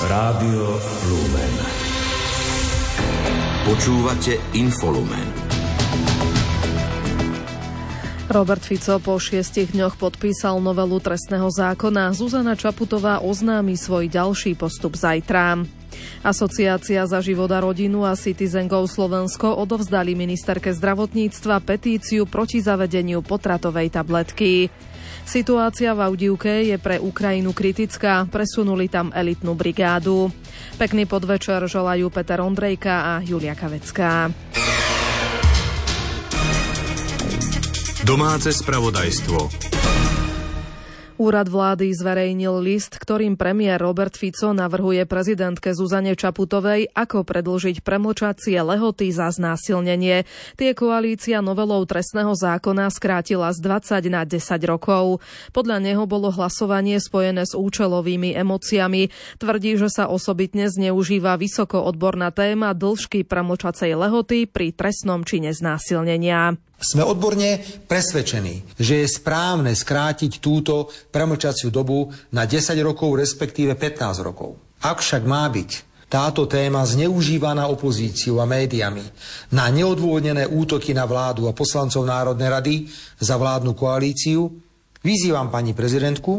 Rádio Lumen. Počúvate Infolumen. Robert Fico po 6 dňoch podpísal novelu trestného zákona. Zuzana Čaputová oznámi svoj ďalší postup zajtra. Asociácia za život a rodinu a CitizenGo Slovensko odovzdali ministerke zdravotníctva petíciu proti zavedeniu potratovej tabletky. Situácia v Avdijivke je pre Ukrajinu kritická, presunuli tam elitnú brigádu. Pekný podvečer želajú Peter Ondrejka a Júlia Kavecká. Domáce spravodajstvo. Úrad vlády zverejnil list, ktorým premiér Robert Fico navrhuje prezidentke Zuzane Čaputovej, ako predĺžiť premlčacie lehoty za znásilnenie. Tie koalícia novelou trestného zákona skrátila z 20 na 10 rokov. Podľa neho bolo hlasovanie spojené s účelovými emóciami. Tvrdí, že sa osobitne zneužíva vysokoodborná téma dĺžky premlčacej lehoty pri trestnom čine znásilnenia. Sme odborne presvedčení, že je správne skrátiť túto premlčaciu dobu na 10 rokov, respektíve 15 rokov. Ak však má byť táto téma zneužívaná opozíciou a médiami na neodôvodnené útoky na vládu a poslancov Národnej rady za vládnu koalíciu, vyzývam pani prezidentku,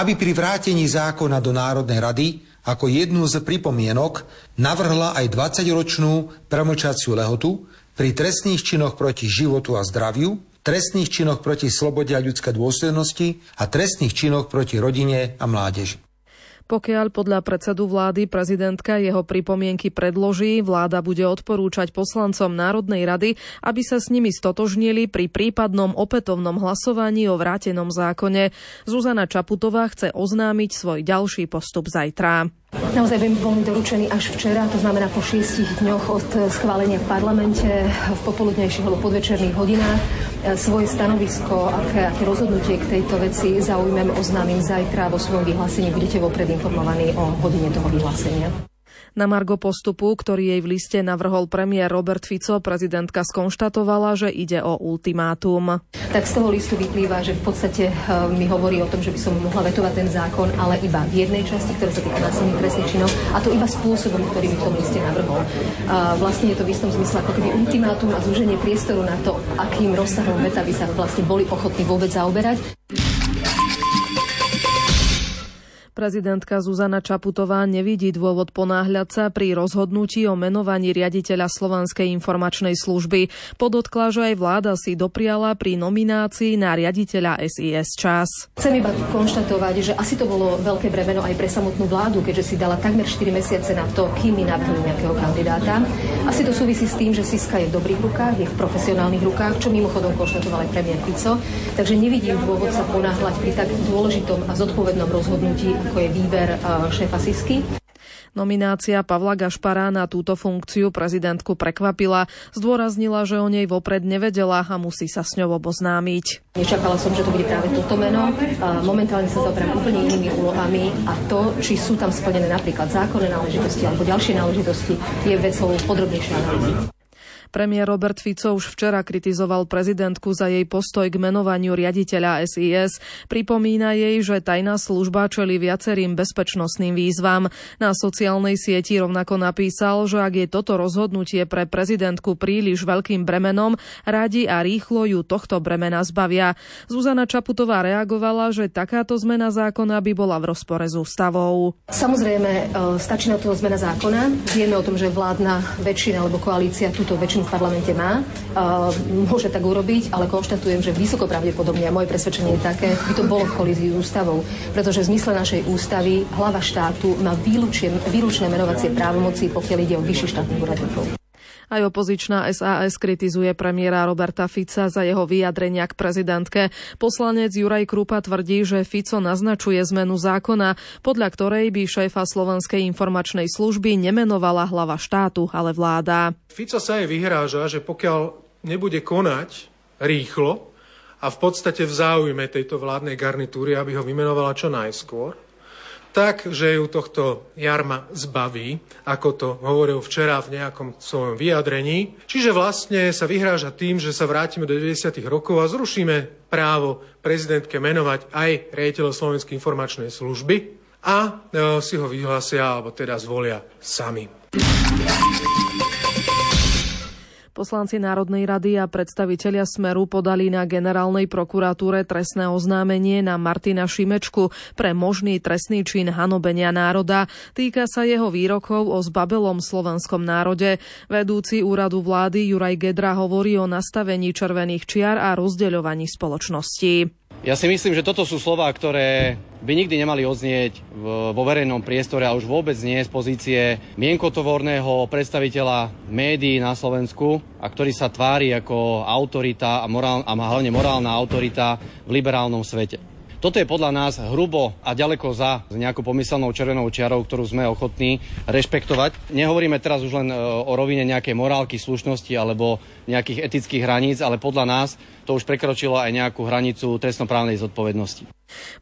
aby pri vrátení zákona do Národnej rady ako jednu z pripomienok navrhla aj 20-ročnú premlčaciu lehotu pri trestných činoch proti životu a zdraviu, trestných činoch proti slobode a ľudskej dôstojnosti a trestných činoch proti rodine a mládeži. Pokiaľ podľa predsedu vlády prezidentka jeho pripomienky predloží, vláda bude odporúčať poslancom Národnej rady, aby sa s nimi stotožnili pri prípadnom opätovnom hlasovaní o vrátenom zákone. Zuzana Čaputová chce oznámiť svoj ďalší postup zajtra. Naozaj bol mi doručený až včera, to znamená po 6 dňoch od schválenia v parlamente v popoludnejších alebo podvečerných hodinách. Svoje stanovisko a rozhodnutie k tejto veci zaujmem, oznámim zajtra vo svojom vyhlásení. Budete vopred informovaní o hodine toho vyhlásenia. Na margo postupu, ktorý jej v liste navrhol premiér Robert Fico, prezidentka skonštatovala, že ide o ultimátum. Tak z toho listu vyplýva, že v podstate mi hovorí o tom, že by som mohla vetovať ten zákon, ale iba v jednej časti, ktorá sa týka násilných trestných činov, a to iba spôsobom, ktorý mi v tom liste navrhol. Vlastne je to v istom zmysle ako keby ultimátum a zúženie priestoru na to, akým rozsahom veta by sa vlastne boli ochotní vôbec zaoberať. Prezidentka Zuzana Čaputová nevidí dôvod ponáhľať sa pri rozhodnutí o menovaní riaditeľa Slovenskej informačnej služby. Podotkla, že aj vláda si dopriala pri nominácii na riaditeľa SIS čas. Chcem iba konštatovať, že asi to bolo veľké bremeno aj pre samotnú vládu, keďže si dala takmer 4 mesiace na to, kým navrhnú nejakého kandidáta. Asi to súvisí s tým, že SIS-ka je v dobrých rukách, je v profesionálnych rukách, čo mimochodom konštatoval aj premiér Fico. Takže nevidím dôvod sa ponáhľať pri tak dôležitom a zodpovednom rozhodnutí, ako je výber šéfa SIS-ky. Nominácia Pavla Gašparána túto funkciu prezidentku prekvapila. Zdôraznila, že o nej vopred nevedela a musí sa s ňou oboznámiť. Nečakala som, že to bude práve toto meno. Momentálne sa zaoberám úplne inými úlohami a to, či sú tam splnené napríklad zákonné náležitosti alebo ďalšie náležitosti, je vecou podrobnejšia analýzy. Premiér Robert Fico už včera kritizoval prezidentku za jej postoj k menovaniu riaditeľa SIS. Pripomína jej, že tajná služba čelí viacerým bezpečnostným výzvam. Na sociálnej sieti rovnako napísal, že ak je toto rozhodnutie pre prezidentku príliš veľkým bremenom, radi a rýchlo ju tohto bremena zbavia. Zuzana Čaputová reagovala, že takáto zmena zákona by bola v rozpore s ústavou. Samozrejme, stačí na to zmena zákona. Vieme o tom, že vládna väčšina alebo koalícia túto väčšinu v parlamente má, môže tak urobiť, ale konštatujem, že vysoko pravdepodobne, a moje presvedčenie je také, by to bolo v kolízii s ústavou, pretože v zmysle našej ústavy hlava štátu má výlučné menovacie právomoci, pokiaľ ide o vyšších štátnych úradníkov. Aj opozičná SAS kritizuje premiéra Roberta Fica za jeho vyjadrenia k prezidentke. Poslanec Juraj Krupa tvrdí, že Fico naznačuje zmenu zákona, podľa ktorej by šéfa Slovenskej informačnej služby nemenovala hlava štátu, ale vláda. Fico sa jej vyhráža, že pokiaľ nebude konať rýchlo a v podstate v záujme tejto vládnej garnitúry, aby ho vymenovala čo najskôr, tak, že ju tohto jarma zbaví, ako to hovoril včera v nejakom svojom vyjadrení. Čiže vlastne sa vyhráža tým, že sa vrátime do 90. rokov a zrušíme právo prezidentke menovať aj riaditeľa Slovenskej informačnej služby, a si ho vyhlásia, alebo teda zvolia sami. Poslanci Národnej rady a predstavitelia Smeru podali na generálnej prokuratúre trestné oznámenie na Martina Šimečku pre možný trestný čin hanobenia národa. Týka sa jeho výrokov o zbabelom slovenskom národe. Vedúci úradu vlády Juraj Gedra hovorí o nastavení červených čiar a rozdeľovaní spoločnosti. Ja si myslím, že toto sú slová, ktoré by nikdy nemali odznieť vo verejnom priestore a už vôbec nie z pozície mienkotovorného predstaviteľa médií na Slovensku, a ktorý sa tvári ako autorita a hlavne morálna autorita v liberálnom svete. Toto je podľa nás hrubo a ďaleko za nejakou pomyselnou červenou čiarou, ktorú sme ochotní rešpektovať. Nehovoríme teraz už len o rovine nejakej morálky, slušnosti alebo nejakých etických hraníc, ale podľa nás to už prekročilo aj nejakú hranicu trestnoprávnej zodpovednosti.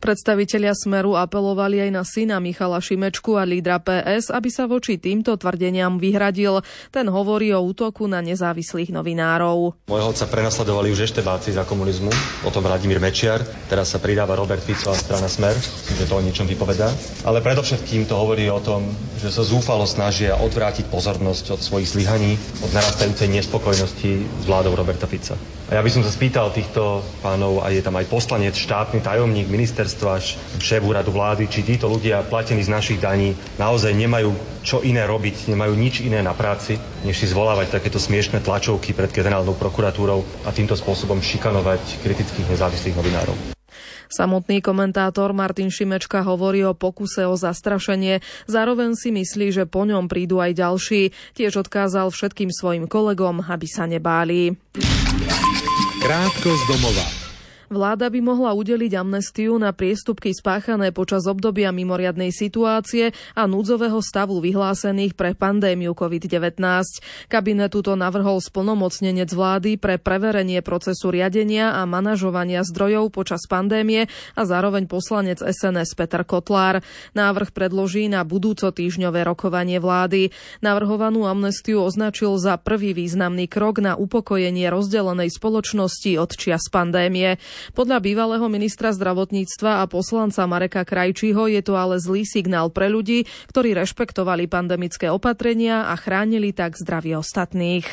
Predstavitelia Smeru apelovali aj na syna Michala Šimečku a lídra PS, aby sa voči týmto tvrdeniam vyhradil. Ten hovorí o útoku na nezávislých novinárov. Mojho otca prenasledovali už eštebáci za komunizmu, o tom Vladimír Mečiar, teraz sa pridáva Robert Fico a strana Smer, že to o ničom vypovedá. Ale predovšetkým to hovorí o tom, že sa zúfalo snažia odvrátiť pozornosť od svojich zlyhaní, od narastajúcej nespokojnosti s vládou Roberta Fica. A ja by som sa spýtal týchto pánov, a je tam aj poslanec, štátny tajomník, ministerstva, šéf úradu vlády, či títo ľudia platení z našich daní naozaj nemajú čo iné robiť, nemajú nič iné na práci, než si zvolávať takéto smiešné tlačovky pred generálnou prokuratúrou a týmto spôsobom šikanovať kritických nezávislých novinárov. Samotný komentátor Martin Šimečka hovorí o pokuse o zastrašenie. Zároveň si myslí, že po ňom prídu aj ďalší. Tiež odkázal všetkým svojim kolegom, aby sa nebáli. Krátko z domova. Vláda by mohla udeliť amnestiu na priestupky spáchané počas obdobia mimoriadnej situácie a núdzového stavu vyhlásených pre pandémiu COVID-19. Kabinetu to navrhol splnomocnenec vlády pre preverenie procesu riadenia a manažovania zdrojov počas pandémie a zároveň poslanec SNS Peter Kotlár. Návrh predloží na budúco týždňové rokovanie vlády. Navrhovanú amnestiu označil za prvý významný krok na upokojenie rozdelenej spoločnosti od čias pandémie. Podľa bývalého ministra zdravotníctva a poslanca Mareka Krajčího je to ale zlý signál pre ľudí, ktorí rešpektovali pandemické opatrenia a chránili tak zdravie ostatných.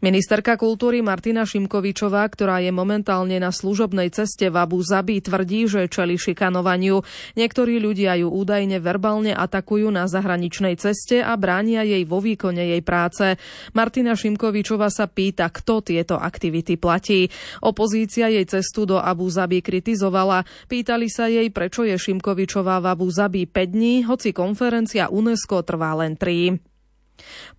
Ministerka kultúry Martina Šimkovičová, ktorá je momentálne na služobnej ceste v Abu Zabi, tvrdí, že čelí šikanovaniu. Niektorí ľudia ju údajne verbálne atakujú na zahraničnej ceste a bránia jej vo výkone jej práce. Martina Šimkovičová sa pýta, kto tieto aktivity platí. Opozícia jej cestu do Abu Zabi kritizovala. Pýtali sa jej, prečo je Šimkovičová v Abu Zabi 5 dní, hoci konferencia UNESCO trvá len 3.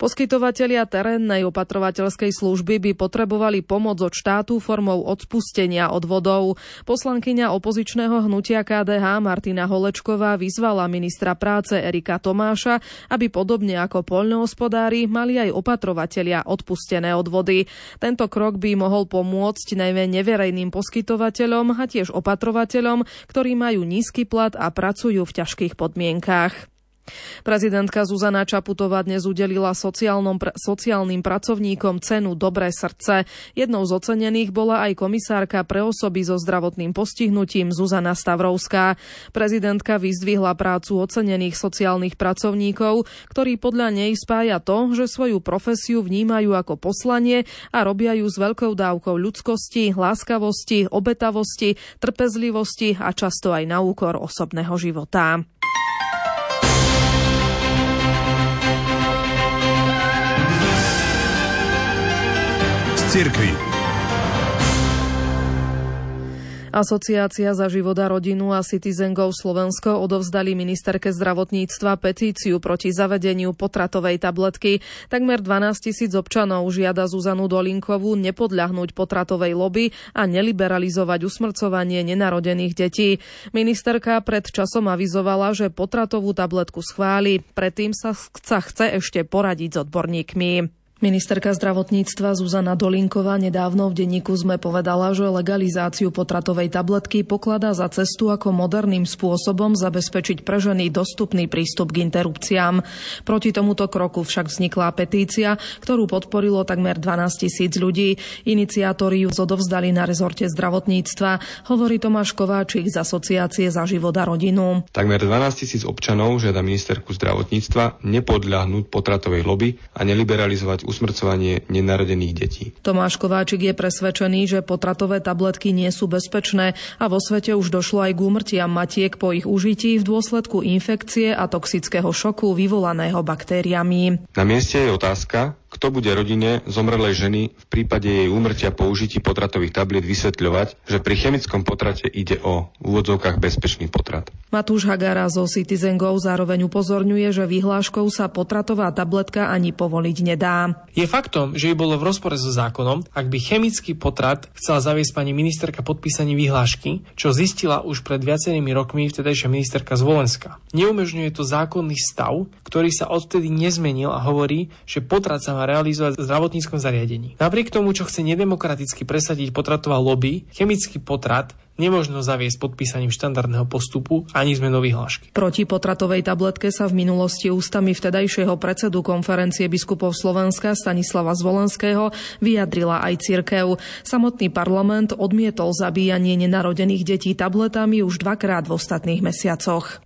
Poskytovatelia terénnej opatrovateľskej služby by potrebovali pomoc od štátu formou odpustenia odvodov. Poslankyňa opozičného hnutia KDH Martina Holečková vyzvala ministra práce Erika Tomáša, aby podobne ako poľnohospodári mali aj opatrovatelia odpustené odvody. Tento krok by mohol pomôcť najmä neverejným poskytovateľom a tiež opatrovateľom, ktorí majú nízky plat a pracujú v ťažkých podmienkách. Prezidentka Zuzana Čaputová dnes udelila sociálnym pracovníkom cenu Dobré srdce. Jednou z ocenených bola aj komisárka pre osoby so zdravotným postihnutím Zuzana Stavrovská. Prezidentka vyzdvihla prácu ocenených sociálnych pracovníkov, ktorí podľa nej spája to, že svoju profesiu vnímajú ako poslanie a robia ju s veľkou dávkou ľudskosti, láskavosti, obetavosti, trpezlivosti a často aj na úkor osobného života. Cirkvi. Asociácia za život a rodinu a CitizenGo Slovensko odovzdali ministerke zdravotníctva petíciu proti zavedeniu potratovej tabletky. Takmer 12 000 občanov žiada Zuzanu Dolinkovú nepodľahnúť potratovej lobby a neliberalizovať usmrcovanie nenarodených detí. Ministerka pred časom avizovala, že potratovú tabletku schváli, predtým sa chce ešte poradiť s odborníkmi. Ministerka zdravotníctva Zuzana Dolinková nedávno v denníku SME povedala, že legalizáciu potratovej tabletky pokladá za cestu, ako moderným spôsobom zabezpečiť pre ženy dostupný prístup k interrupciám. Proti tomuto kroku však vznikla petícia, ktorú podporilo takmer 12 000 ľudí. Iniciátori ju odovzdali na rezorte zdravotníctva, hovorí Tomáš Kováčik z Asociácie za život a rodinu. Takmer 12 000 občanov žiada ministerku zdravotníctva nepodľahnúť potratovej loby a neliberalizovať usmrcovanie nenarodených detí. Tomáš Kováčik je presvedčený, že potratové tabletky nie sú bezpečné a vo svete už došlo aj k úmrtiam matiek po ich užití v dôsledku infekcie a toxického šoku vyvolaného baktériami. Na mieste je otázka, kto bude rodine zomrelej ženy v prípade jej úmrtia po užití potratových tabliet vysvetľovať, že pri chemickom potrate ide o úvodzovkách bezpečný potrat. Matúš Hagara zo CitizenGo zároveň upozorňuje, že vyhláškou sa potratová tabletka ani povoliť nedá. Je faktom, že by bolo v rozpore so zákonom, ak by chemický potrat chcela zaviesť pani ministerka podpísaním vyhlášky, čo zistila už pred viacerými rokmi vtedajšia ministerka Zvolenska. Neumožňuje to zákonný stav, ktorý sa odtedy nezmenil a hovorí, že potrat sa realizovať v zdravotníckom zariadení. Napriek tomu, čo chce nedemokraticky presadiť potratová lobby, chemický potrat nemožno zaviesť podpísaním štandardného postupu ani zmenou vyhlášky. Proti potratovej tabletke sa v minulosti ústami vtedajšieho predsedu konferencie biskupov Slovenska Stanislava Zvolenského vyjadrila aj cirkev. Samotný parlament odmietol zabíjanie nenarodených detí tabletami už dvakrát v ostatných mesiacoch.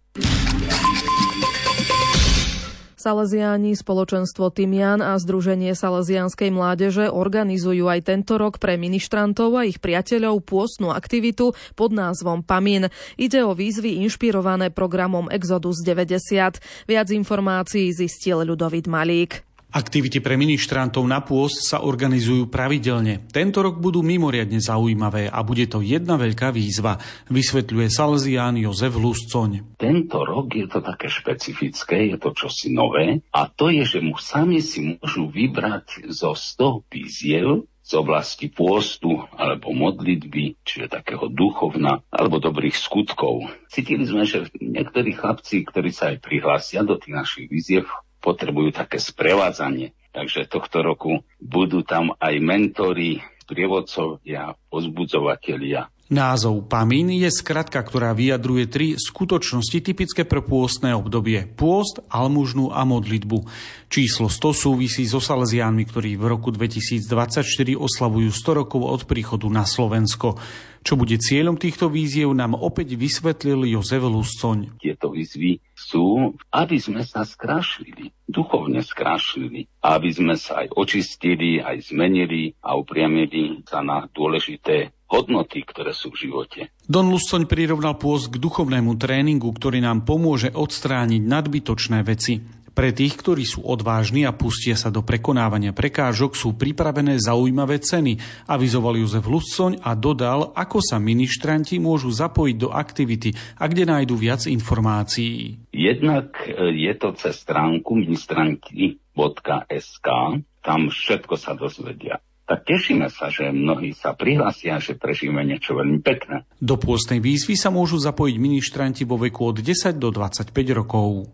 Saleziáni, spoločenstvo Timian a Združenie saleziánskej mládeže organizujú aj tento rok pre ministrantov a ich priateľov pôstnu aktivitu pod názvom PAMIN. Ide o výzvy inšpirované programom Exodus 90. Viac informácií zistil Ľudovít Malík. Aktivity pre ministrantov na pôst sa organizujú pravidelne. Tento rok budú mimoriadne zaujímavé a bude to jedna veľká výzva, vysvetľuje salesián Jozef Luscoň. Tento rok je to také špecifické, je to čosi nové a to je, že mu sami si môžu vybrať zo 100 výziev z oblasti pôstu alebo modlitby, čiže takého duchovna alebo dobrých skutkov. Cítili sme, že niektorí chlapci, ktorí sa aj prihlásia do tých našich výziev, potrebujú také sprevádzanie. Takže tohto roku budú tam aj mentori, sprievodcovia, pozbudzovatelia. Názov PAMIN je skratka, ktorá vyjadruje tri skutočnosti typické pre pôstne obdobie. Pôst, almužnú a modlitbu. Číslo 100 súvisí so saleziánmi, ktorí v roku 2024 oslavujú 100 rokov od príchodu na Slovensko. Čo bude cieľom týchto výziev, nám opäť vysvetlil Jozef Luscoň. Tieto výzvy sú, aby sme sa skrášlili, duchovne skrášlili, aby sme sa aj očistili, aj zmenili a upriamili sa na dôležité hodnoty, ktoré sú v živote. Don Luscoň prirovnal pôst k duchovnému tréningu, ktorý nám pomôže odstrániť nadbytočné veci. Pre tých, ktorí sú odvážni a pustia sa do prekonávania prekážok, sú pripravené zaujímavé ceny, avizoval Jozef Luscoň a dodal, ako sa ministranti môžu zapojiť do aktivity a kde nájdu viac informácií. Jednak je to cez stránku ministranti.sk, tam všetko sa dozvedia. Tak tešíme sa, že mnohí sa prihlásia, že prežijeme niečo veľmi pekné. Do pôstnej výzvy sa môžu zapojiť ministranti vo veku od 10 do 25 rokov.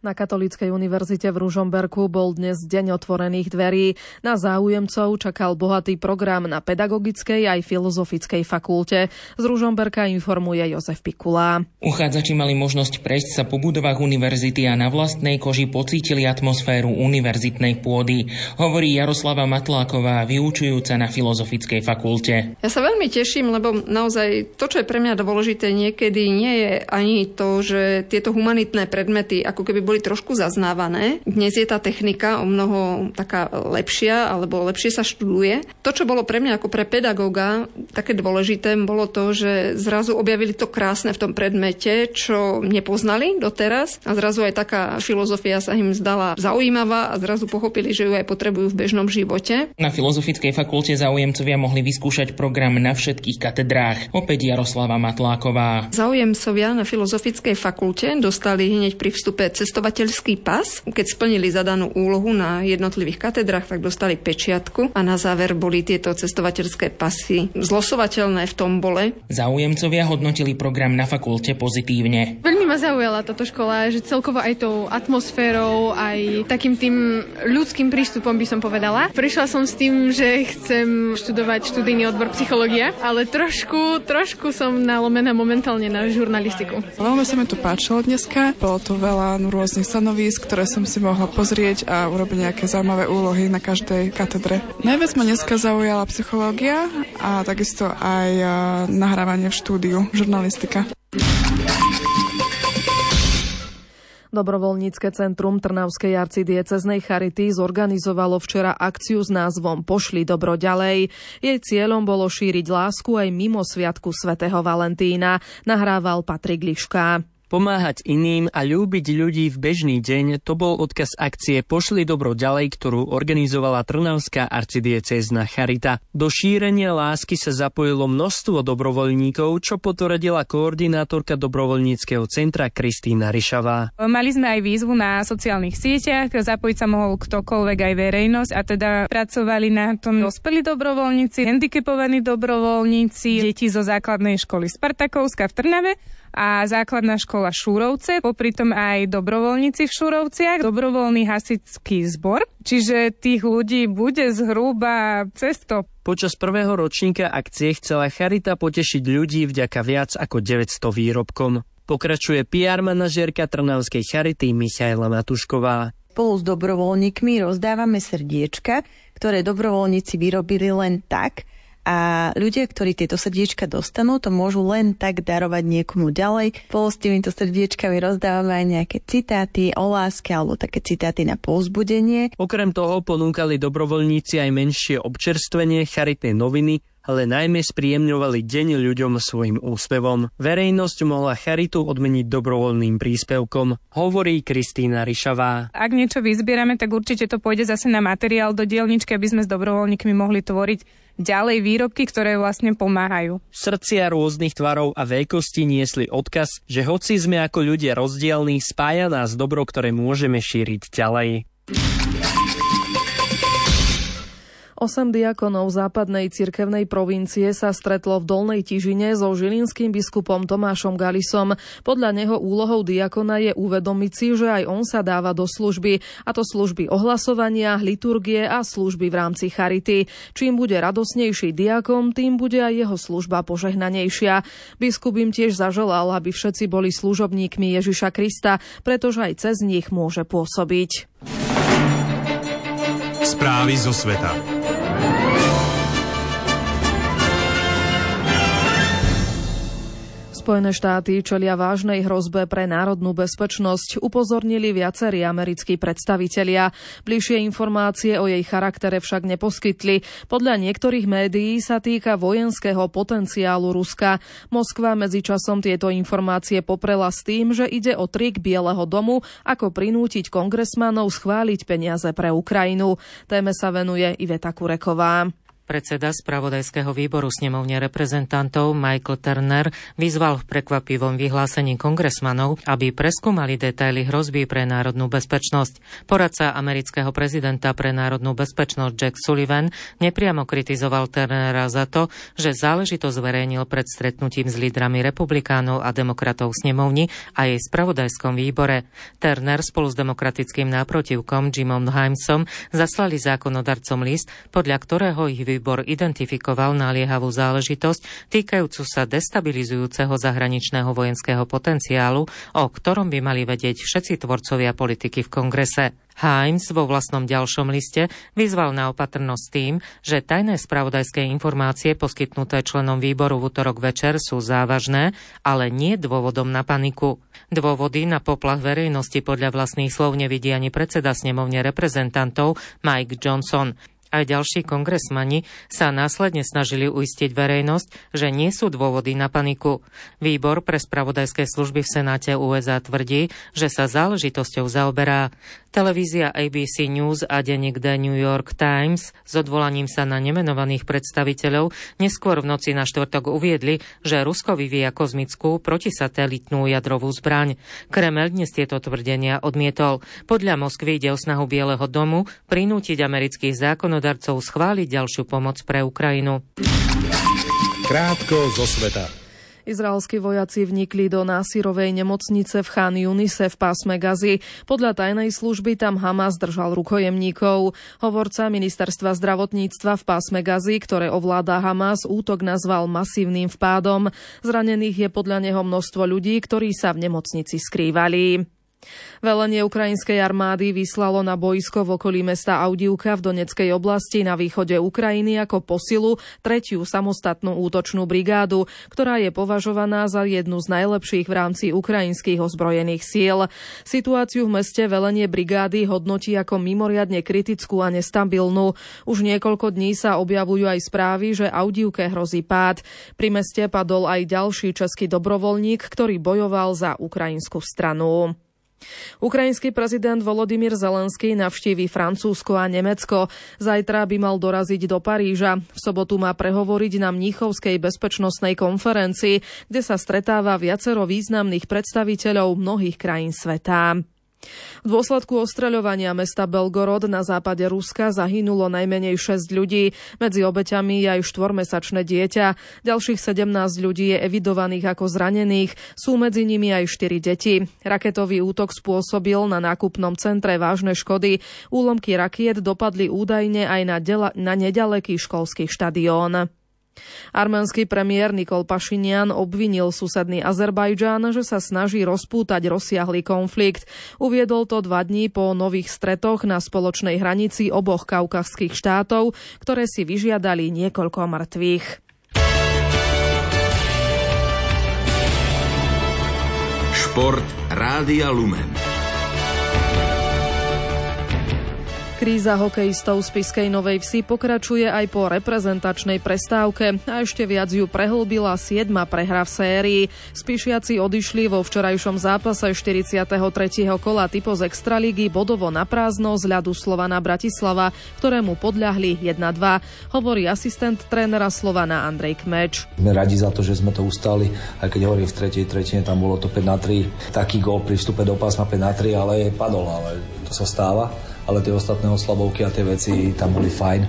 Na Katolíckej univerzite v Ružomberku bol dnes deň otvorených dverí. Na záujemcov čakal bohatý program na pedagogickej aj filozofickej fakulte. Z Ružomberka informuje Jozef Pikula. Uchádzači mali možnosť prejsť sa po budovách univerzity a na vlastnej koži pocítili atmosféru univerzitnej pôdy, hovorí Jaroslava Matláková, vyučujúca na filozofickej fakulte. Ja sa veľmi teším, lebo naozaj to, čo je pre mňa dôležité niekedy, nie je ani to, že tieto humanitné predmety ako keby boli trošku zaznávané. Dnes je tá technika o mnoho taká lepšia alebo lepšie sa študuje. To, čo bolo pre mňa ako pre pedagóga také dôležité, bolo to, že zrazu objavili to krásne v tom predmete, čo nepoznali doteraz a zrazu aj taká filozofia sa im zdala zaujímavá a zrazu pochopili, že ju aj potrebujú v bežnom živote. Na Filozofickej fakulte záujemcovia mohli vyskúšať program na všetkých katedrách. Opäť Jaroslava Matláková. Záujemcovia na Filozofickej fakulte dostali hneď pri vstupe cestu cestovateľský pas. Keď splnili zadanú úlohu na jednotlivých katedrách, tak dostali pečiatku a na záver boli tieto cestovateľské pasy zlosovateľné v tombole. Záujemcovia hodnotili program na fakulte pozitívne. Veľmi ma zaujala táto škola, že celkovo aj tou atmosférou, aj takým tým ľudským prístupom by som povedala. Prišla som s tým, že chcem študovať študijný odbor psychológia, ale trošku som nalomená momentálne na žurnalistiku. Veľmi sa mi tu páčilo dneska. Bolo tu veľa rôznych stanovísk, ktoré som si mohla pozrieť a urobiť nejaké zaujímavé úlohy na každej katedre. Najviac ma dneska zaujala psychológia a takisto aj nahrávanie v štúdiu, žurnalistika. Dobrovoľnícke centrum Trnavskej arcidieceznej charity zorganizovalo včera akciu s názvom Pošli dobro ďalej. Jej cieľom bolo šíriť lásku aj mimo sviatku svätého Valentína, nahrával Patrik Liška. Pomáhať iným a ľúbiť ľudí v bežný deň, to bol odkaz akcie Pošli dobro ďalej, ktorú organizovala Trnavská arcidiecézna charita. Do šírenia lásky sa zapojilo množstvo dobrovoľníkov, čo potvrdila koordinátorka dobrovoľníckeho centra Kristína Ryšavá. Mali sme aj výzvu na sociálnych sieťach, zapojiť sa mohol ktokoľvek, aj verejnosť, a teda pracovali na tom dospelí dobrovoľníci, handicapovaní dobrovoľníci, deti zo základnej školy Spartakovská v Trnave a základná škola Šúrovce, popri tom aj dobrovoľníci v Šúrovciach, dobrovoľný hasičský zbor, čiže tých ľudí bude zhruba cez 100. Počas prvého ročníka akcie chcela charita potešiť ľudí vďaka viac ako 900 výrobkom. Pokračuje PR manažérka Trnavskej charity Michaela Matušková. Spolu s dobrovoľníkmi rozdávame srdiečka, ktoré dobrovoľníci vyrobili len tak, a ľudia, ktorí tieto srdiečka dostanú, to môžu len tak darovať niekomu ďalej. Spolu s týmito srdiečkami rozdávame aj nejaké citáty o láske alebo také citáty na povzbudenie. Okrem toho ponúkali dobrovoľníci aj menšie občerstvenie, charitné noviny, ale najmä spríjemňovali deň ľuďom svojim úspevom. Verejnosť mohla charitu odmeniť dobrovoľným príspevkom, hovorí Kristína Ryšavá. Ak niečo vyzbierame, tak určite to pôjde zase na materiál do dielničky, aby sme s dobrovoľníkmi mohli tvoriť ďalej výrobky, ktoré vlastne pomáhajú. Srdcia rôznych tvarov a veľkosti niesli odkaz, že hoci sme ako ľudia rozdielní, spája nás dobro, ktoré môžeme šíriť ďalej. 8 diakonov západnej cirkevnej provincie sa stretlo v Dolnej Tižine so žilinským biskupom Tomášom Galisom. Podľa neho úlohou diakona je uvedomiť si, že aj on sa dáva do služby, a to služby ohlasovania, liturgie a služby v rámci charity. Čím bude radosnejší diakon, tým bude aj jeho služba požehnanejšia. Biskup im tiež zaželal, aby všetci boli služobníkmi Ježiša Krista, pretože aj cez nich môže pôsobiť. Správy zo sveta. Spojené štáty čelia vážnej hrozbe pre národnú bezpečnosť, upozornili viacerí americkí predstavitelia. Bližšie informácie o jej charaktere však neposkytli. Podľa niektorých médií sa týka vojenského potenciálu Ruska. Moskva medzičasom tieto informácie poprela s tým, že ide o trik Bieleho domu, ako prinútiť kongresmanov schváliť peniaze pre Ukrajinu. Téme sa venuje Iveta Kureková. Predseda spravodajského výboru snemovne reprezentantov Michael Turner vyzval v prekvapivom vyhlásení kongresmanov, aby preskúmali detaily hrozby pre národnú bezpečnosť. Poradca amerického prezidenta pre národnú bezpečnosť Jack Sullivan nepriamo kritizoval Turnera za to, že záležitosť zverejnil pred stretnutím s lídrami republikánov a demokratov v snemovni a jej spravodajskom výbore. Turner spolu s demokratickým náprotivkom Jimom Himesom zaslali zákonodarcom list, podľa ktorého ich výbor identifikoval naliehavú záležitosť týkajúcu sa destabilizujúceho zahraničného vojenského potenciálu, o ktorom by mali vedieť všetci tvorcovia politiky v kongrese. Himes vo vlastnom ďalšom liste vyzval na opatrnosť tým, že tajné spravodajské informácie poskytnuté členom výboru v utorok večer sú závažné, ale nie dôvodom na paniku. Dôvody na poplach verejnosti podľa vlastných slov nevidí ani predseda snemovne reprezentantov Mike Johnson. Aj ďalší kongresmani sa následne snažili uistiť verejnosť, že nie sú dôvody na paniku. Výbor pre spravodajské služby v Senáte USA tvrdí, že sa záležitosťou zaoberá. Televízia ABC News a denník The New York Times s odvolaním sa na nemenovaných predstaviteľov neskôr v noci na štvrtok uviedli, že Rusko vyvíja kozmickú protisatelitnú jadrovú zbraň. Kremel dnes tieto tvrdenia odmietol. Podľa Moskvy ide o snahu Bieleho domu prinútiť amerických zákonodarcov schváliť ďalšiu pomoc pre Ukrajinu. Krátko zo sveta. Izraelskí vojaci vnikli do Násirovej nemocnice v Chan Junise v pásme Gazy. Podľa tajnej služby tam Hamas držal rukojemníkov. Hovorca ministerstva zdravotníctva v pásme Gazy, ktoré ovláda Hamas, útok nazval masívnym vpádom. Zranených je podľa neho množstvo ľudí, ktorí sa v nemocnici skrývali. Velenie ukrajinskej armády vyslalo na boisko v okolí mesta Avdijivka v Doneckej oblasti na východe Ukrajiny ako posilu 3. samostatnú útočnú brigádu, ktorá je považovaná za jednu z najlepších v rámci ukrajinských ozbrojených síl. Situáciu v meste velenie brigády hodnotí ako mimoriadne kritickú a nestabilnú. Už niekoľko dní sa objavujú aj správy, že Avdijivke hrozí pád. Pri meste padol aj ďalší český dobrovoľník, ktorý bojoval za ukrajinskú stranu. Ukrajinský prezident Volodymyr Zelenský navštíví Francúzsko a Nemecko. Zajtra by mal doraziť do Paríža. V sobotu má prehovoriť na Mníchovskej bezpečnostnej konferencii, kde sa stretáva viacero významných predstaviteľov mnohých krajín sveta. V dôsledku ostreľovania mesta Belgorod na západe Ruska zahynulo najmenej 6 ľudí. Medzi obeťami je aj 4-mesačné dieťa. Ďalších 17 ľudí je evidovaných ako zranených. Sú medzi nimi aj 4 deti. Raketový útok spôsobil na nákupnom centre vážne škody. Úlomky rakiet dopadli údajne aj na neďaleký školský štadión. Arménsky premiér Nikol Pašinian obvinil susedný Azerbajdžán, že sa snaží rozpútať rozsiahly konflikt. Uviedol to 2 dní po nových stretoch na spoločnej hranici oboch kaukazských štátov, ktoré si vyžiadali niekoľko mŕtvych. Šport Rádia Lumen. Kríza hokejistov z Spišskej Novej Vsi pokračuje aj po reprezentačnej prestávke a ešte viac ju prehlbila 7. prehra v sérii. Spišiaci odišli vo včerajšom zápase 43. kola typu z Extraligy bodovo na prázdno z ľadu Slovana Bratislava, ktorému podľahli 1-2, hovorí asistent trénera Slovana Andrej Kmeč. Sme radi za to, že sme to ustali, aj keď hovorím v tretej tretine, tam bolo to 5-3. Taký gól pri vstupe do pásma 5-3, ale padol, ale to sa stáva. Ale tie ostatné oslabovky a tie veci tam boli fajn.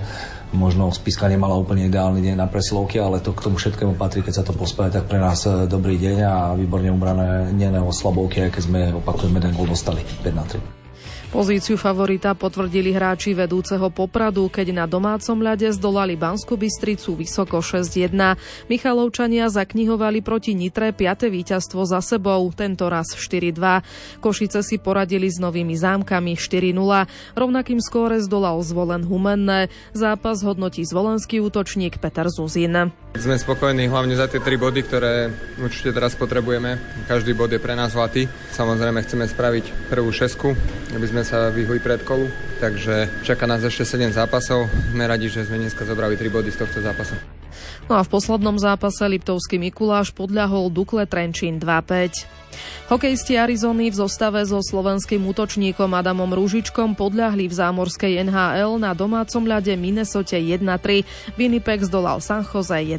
Možno Spišská nemala úplne ideálny deň na presilovky, ale to k tomu všetkému patrí, keď sa to pospeje, tak pre nás dobrý deň a výborne ubrané nené oslabovky, aj keď sme opakujeme ten gól dostali 5-3. Pozíciu favorita potvrdili hráči vedúceho Popradu, keď na domácom ľade zdolali Banskú Bystricu vysoko 6-1. Michalovčania zaknihovali proti Nitre 5. víťazstvo za sebou, tentoraz 4-2. Košice si poradili s Novými Zámkami 4-0. Rovnakým skóre zdolal Zvolen Humenné. Zápas hodnotí zvolenský útočník Peter Zuzin. Sme spokojní hlavne za tie 3 body, ktoré určite teraz potrebujeme. Každý bod je pre nás zlatý. Samozrejme chceme spraviť prvú 6, aby sme sa vyhli pred kolu, takže čaká nás ešte 7 zápasov. Sme radi, že sme dneska zobrali 3 body z tohto zápasu. No a v poslednom zápase Liptovský Mikuláš podľahol Dukle Trenčín 2-5. Hokejisti Arizony v zostave so slovenským útočníkom Adamom Rúžičkom podľahli v zámorskej NHL na domácom ľade Minnesote 1-3. Winnipeg zdolal San Jose 1-0.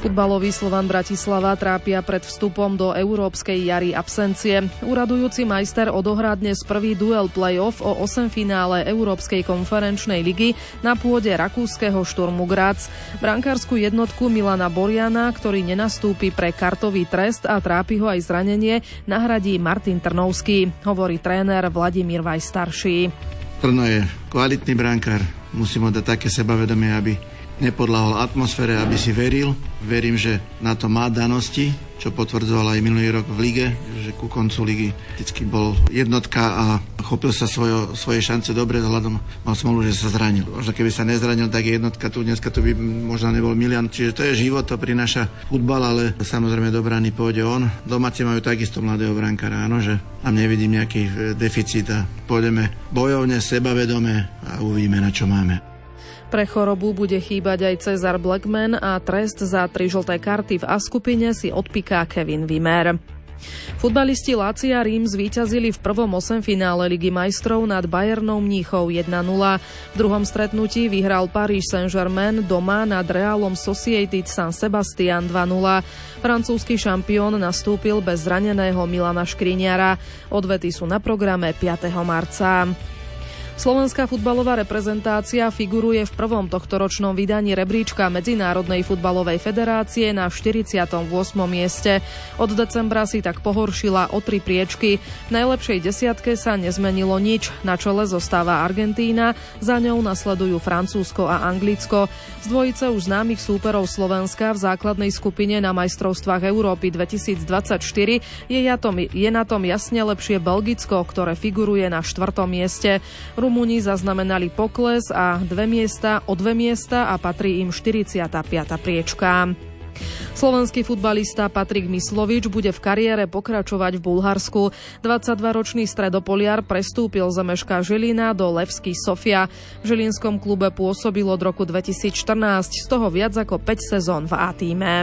Futbalový Slovan Bratislava trápia pred vstupom do európskej jari absencie. Uradujúci majster odohrá dnes prvý duel play-off o 8 finále Európskej konferenčnej ligy na pôde rakúskeho Šturmu Graz. Brankársku jednotku Milana Boriana, ktorý nenastúpi pre kartový trest a trápi ho aj zranenie, nahradí Martin Trnovský, hovorí tréner Vladimír Vaj starší. Trno je kvalitný brankár, musí mu dať také sebavedomie, aby nepodľahol atmosfére, aby si veril. Verím, že na to má danosti, čo potvrdzoval aj minulý rok v lige, že ku koncu ligy vždycky bol jednotka a chopil sa svoje šance dobre, vzhľadom mal smolu, že sa zranil. Možno keby sa nezranil, tak jednotka tu dneska tu by možno nebol Milian. Čiže to je život, to prináša futbal, ale samozrejme do brány pôjde on. Domáci majú takisto mladého brankára, áno, že tam nevidím nejaký deficit a pôjdeme bojovne, sebavedome a uvidíme, na čo máme. Pre chorobu bude chýbať aj Cezar Blackman a trest za 3 žlté karty v A-skupine si odpiká Kevin Vimer. Futbalisti Lácia Rím zvíťazili v prvom 8-finále Ligy majstrov nad Bayernom Mníchov 1-0. V druhom stretnutí vyhral Paris Saint-Germain doma nad Realom Sociedad San Sebastian 2-0. Francúzsky šampión nastúpil bez zraneného Milana Škriniara. Odvety sú na programe 5. marca. Slovenská futbalová reprezentácia figuruje v prvom tohtoročnom vydaní rebríčka Medzinárodnej futbalovej federácie na 48. mieste. Od decembra si tak pohoršila o 3 priečky. V najlepšej desiatke sa nezmenilo nič. Na čele zostáva Argentína, za ňou nasledujú Francúzsko a Anglicko. Z dvojice už známych súperov Slovenska v základnej skupine na majstrovstvách Európy 2024 je na tom jasne lepšie Belgicko, ktoré figuruje na 4. mieste. Rumúni zaznamenali pokles o dve miesta a patrí im 45. priečka. Slovenský futbalista Patrik Myslovič bude v kariére pokračovať v Bulharsku. 22-ročný stredopoliar prestúpil z Meška Žilina do Levski Sofia. V žilinskom klube pôsobil od roku 2014, z toho viac ako 5 sezón v A-tíme.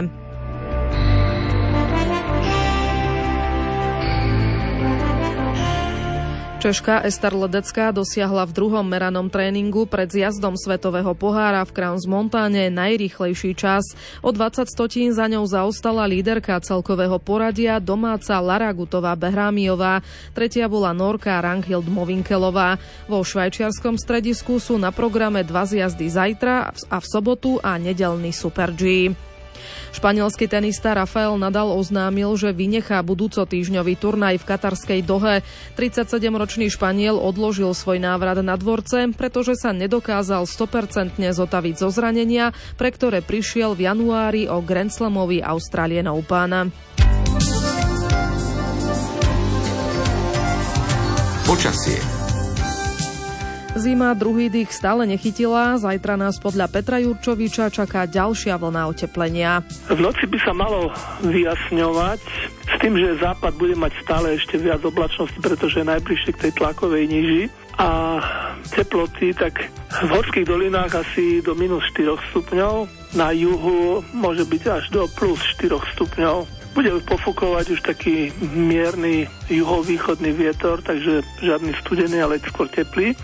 Češka Ester Ledecká dosiahla v druhom meranom tréningu pred zjazdom Svetového pohára v Crans-Montáne najrýchlejší čas. O 20 stotín za ňou zaostala líderka celkového poradia domáca Lara Gutová-Behrámiová. Tretia bola Norka Ranghild Movinkelová. Vo švajčiarskom stredisku sú na programe 2 zjazdy zajtra a v sobotu a nedeľný Super G. Španielský tenista Rafael Nadal oznámil, že vynechá budúco týždňový turnaj v katarskej Dohe. 37-ročný Španiel odložil svoj návrat na dvorce, pretože sa nedokázal 100% zotaviť zo zranenia, pre ktoré prišiel v januári o Grand Slamový Australian Open. Počasie. Zima druhý dých stále nechytila, zajtra nás podľa Petra Jurčoviča čaká ďalšia vlna oteplenia. V noci by sa malo vyjasňovať, s tým, že západ bude mať stále ešte viac oblačnosti, pretože je najbližšie k tej tlakovej niži. A teploty tak v horských dolinách asi do minus 4 stupňov, na juhu môže byť až do plus 4 stupňov. Bude pofúkovať už taký mierny juhovýchodný vietor, takže žiadny studený, ale skôr teplý.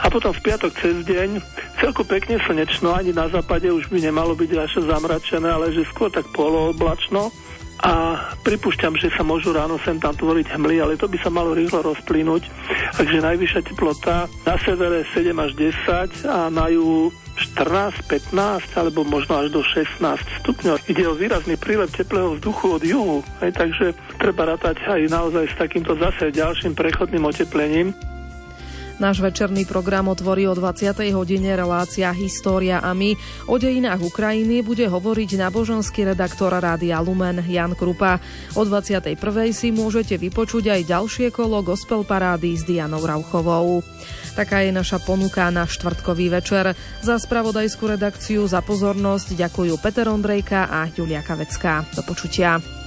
A potom v piatok cez deň celku pekne slnečno, ani na západe už by nemalo byť až zamračené, ale že skôr tak polooblačno. A pripúšťam, že sa môžu ráno sem tam tvoriť hmly, ale to by sa malo rýchlo rozplynúť. Takže najvyššia teplota na severe 7 až 10 a na juhu 14, 15 alebo možno až do 16 stupňov. Ide o výrazný prílev teplého vzduchu od juhu, takže treba rátať aj naozaj s takýmto zase ďalším prechodným oteplením. Náš večerný program otvorí o 20. hodine relácia História a my. O dejinách Ukrajiny bude hovoriť náboženský redaktor Rádia Lumen Jan Krupa. O 21. si môžete vypočuť aj ďalšie kolo gospel parády s Dianou Rauchovou. Taká je naša ponuka na štvrtkový večer. Za spravodajskú redakciu, za pozornosť ďakujú Peter Ondrejka a Júlia Kavecká. Do počutia.